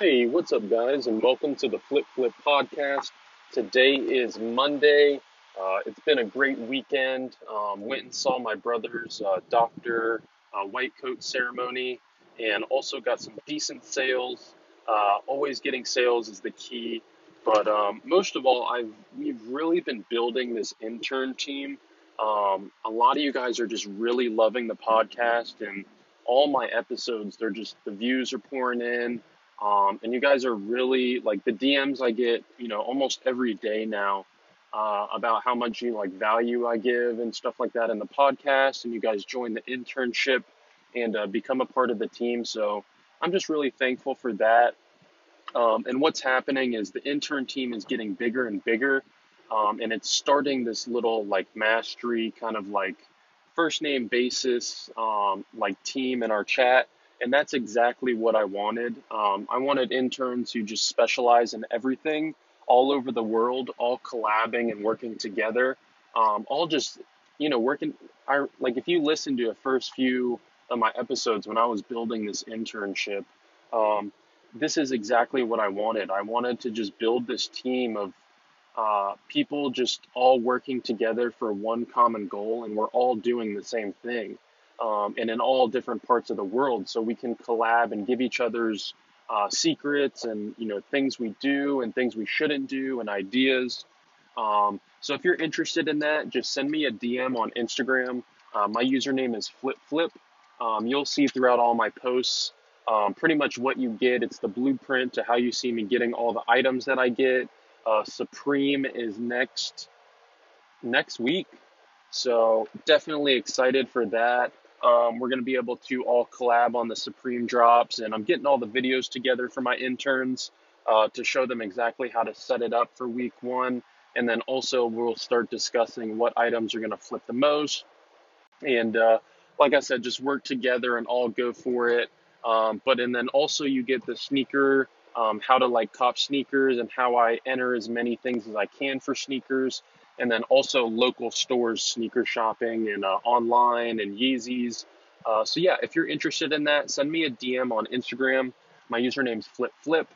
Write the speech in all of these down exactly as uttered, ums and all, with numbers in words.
Hey, what's up, guys, and welcome to the Flip Flip podcast. Today is Monday. Uh, it's been a great weekend. Um, went and saw my brother's uh, doctor uh, white coat ceremony, and also got some decent sales. Uh, always getting sales is the key, but um, most of all, I've we've really been building this intern team. Um, a lot of you guys are just really loving the podcast, and all my episodes, they're just the views are pouring in. Um, and you guys are really, like, the D Ms I get, you know, almost every day now uh, about how much, you know, like, value I give and stuff like that in the podcast. And you guys join the internship and uh, become a part of the team. So I'm just really thankful for that. Um, and what's happening is the intern team is getting bigger and bigger. Um, and it's starting this little, like, mastery kind of, like, first name basis, um, like, team in our chat. And that's exactly what I wanted. Um, I wanted interns who just specialize in everything all over the world, all collabing and working together, um, all just, you know, working. I, like if you listen to the first few of my episodes when I was building this internship, um, this is exactly what I wanted. I wanted to just build this team of uh, people just all working together for one common goal, and we're all doing the same thing. Um, and in all different parts of the world, so we can collab and give each other's uh, secrets and, you know, things we do and things we shouldn't do and ideas. Um, so if you're interested in that, just send me a D M on Instagram. Uh, my username is Flip Flip. Um, you'll see throughout all my posts um, pretty much what you get. It's the blueprint to how you see me getting all the items that I get. Uh, Supreme is next next week, so definitely excited for that. Um, we're going to be able to all collab on the Supreme drops, and I'm getting all the videos together for my interns uh, to show them exactly how to set it up for week one. And then also we'll start discussing what items are going to flip the most. And uh, like I said, just work together and all go for it. Um, but and then also you get the sneaker, um, how to like cop sneakers and how I enter as many things as I can for sneakers. And then also local stores, sneaker shopping, and uh, online, and Yeezys. Uh, so yeah, if you're interested in that, send me a D M on Instagram. My username's Flip Flip.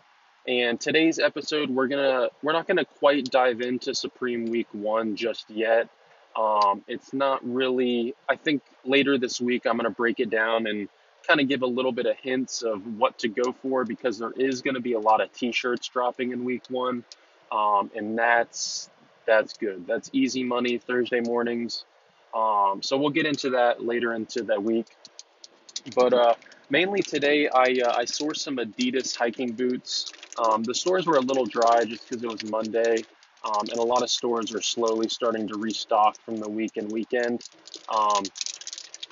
And today's episode, we're gonna we're not gonna quite dive into Supreme Week One just yet. Um, it's not really. I think later this week I'm gonna break it down and kind of give a little bit of hints of what to go for, because there is gonna be a lot of T-shirts dropping in Week One, um, and that's. That's good. That's easy money Thursday mornings. Um, so we'll get into that later into that week. But uh, mainly today, I uh, I sourced some Adidas hiking boots. Um, the stores were a little dry just because it was Monday, um, and a lot of stores are slowly starting to restock from the week and weekend. Um,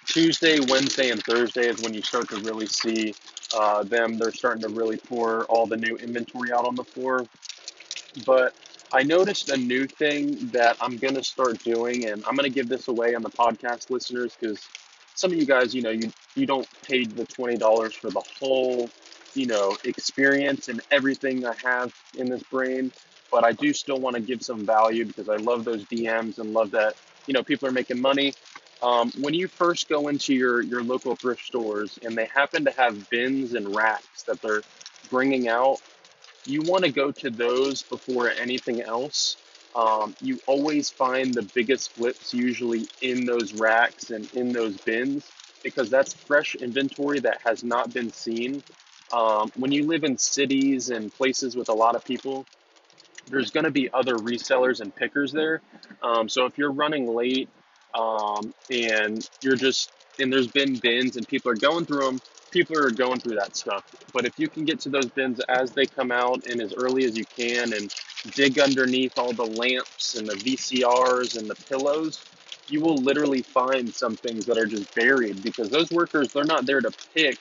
Tuesday, Wednesday, and Thursday is when you start to really see uh, them. They're starting to really pour all the new inventory out on the floor. But I noticed a new thing that I'm going to start doing, and I'm going to give this away on the podcast listeners, because some of you guys, you know, you, you don't pay the twenty dollars for the whole, you know, experience and everything I have in this brand, but I do still want to give some value, because I love those D Ms and love that, you know, people are making money. Um, when you first go into your, your local thrift stores and they happen to have bins and racks that they're bringing out, you want to go to those before anything else. Um, you always find the biggest flips usually in those racks and in those bins, because that's fresh inventory that has not been seen. Um, when you live in cities and places with a lot of people, there's going to be other resellers and pickers there. Um, so if you're running late um, and you're just, and there's been bins and people are going through them, people are going through that stuff. But if you can get to those bins as they come out and as early as you can, and dig underneath all the lamps and the V C Rs and the pillows, you will literally find some things that are just buried, because those workers, they're not there to pick.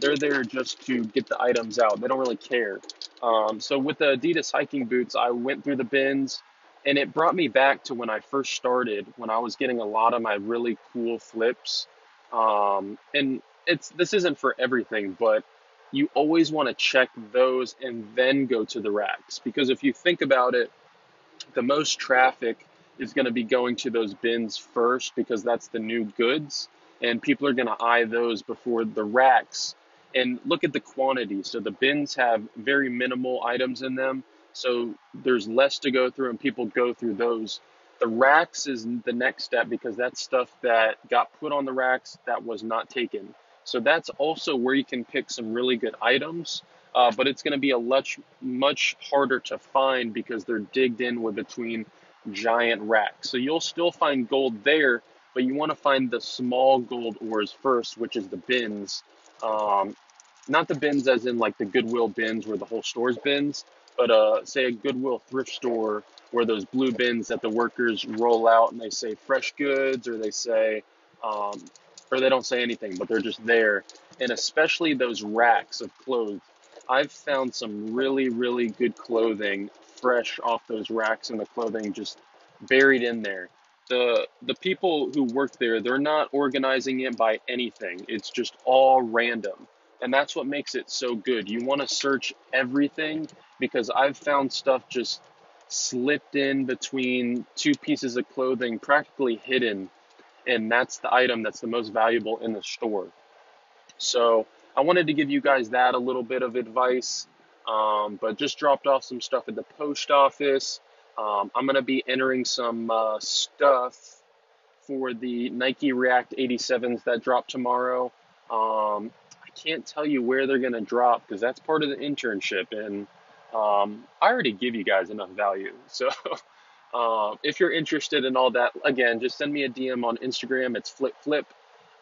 They're there just to get the items out. They don't really care. Um, so with the Adidas hiking boots, I went through the bins, and it brought me back to when I first started, when I was getting a lot of my really cool flips. Um, and It's this isn't for everything, but you always want to check those and then go to the racks, because if you think about it, the most traffic is going to be going to those bins first, because that's the new goods, and people are going to eye those before the racks. and look at the quantity. So the bins have very minimal items in them, so there's less to go through and people go through those. The racks is the next step because that's stuff that got put on the racks that was not taken. So that's also where you can pick some really good items, uh, but it's going to be a much, much harder to find because they're digged in with between giant racks. So you'll still find gold there, but you want to find the small gold ores first, which is the bins. Um, not the bins as in like the Goodwill bins where the whole store's bins, but uh, say a Goodwill thrift store where those blue bins that the workers roll out and they say fresh goods, or they say, um, or they don't say anything, but they're just there. And especially those racks of clothes. I've found some really, really good clothing fresh off those racks, and the clothing just buried in there. The, the people who work there, they're not organizing it by anything. It's just all random. And that's what makes it so good. You want to search everything, because I've found stuff just slipped in between two pieces of clothing, practically hidden, and that's the item that's the most valuable in the store. So I wanted to give you guys that a little bit of advice, um, but just dropped off some stuff at the post office. Um, I'm going to be entering some uh, stuff for the Nike React eighty-sevens that drop tomorrow. Um, I can't tell you where they're going to drop because that's part of the internship, and Um, I already give you guys enough value. So uh, if you're interested in all that, again, just send me a D M on Instagram. It's Flip Flip.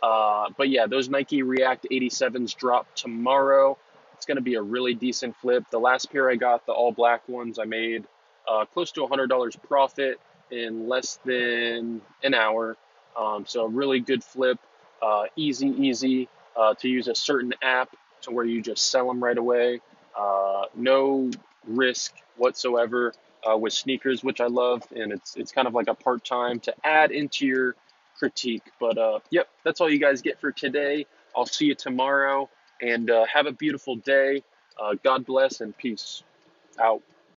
Uh, but yeah, those Nike React eighty-sevens drop tomorrow. It's going to be a really decent flip. The last pair I got, the all black ones, I made uh, close to one hundred dollars profit in less than an hour. Um, so a really good flip. Uh, easy, easy uh, to use a certain app to where you just sell them right away. Uh, no risk whatsoever uh, with sneakers, which I love, and it's it's kind of like a part-time to add into your critique. But uh, yep, that's all you guys get for today. I'll see you tomorrow, and uh, have a beautiful day. Uh, God bless, and peace out.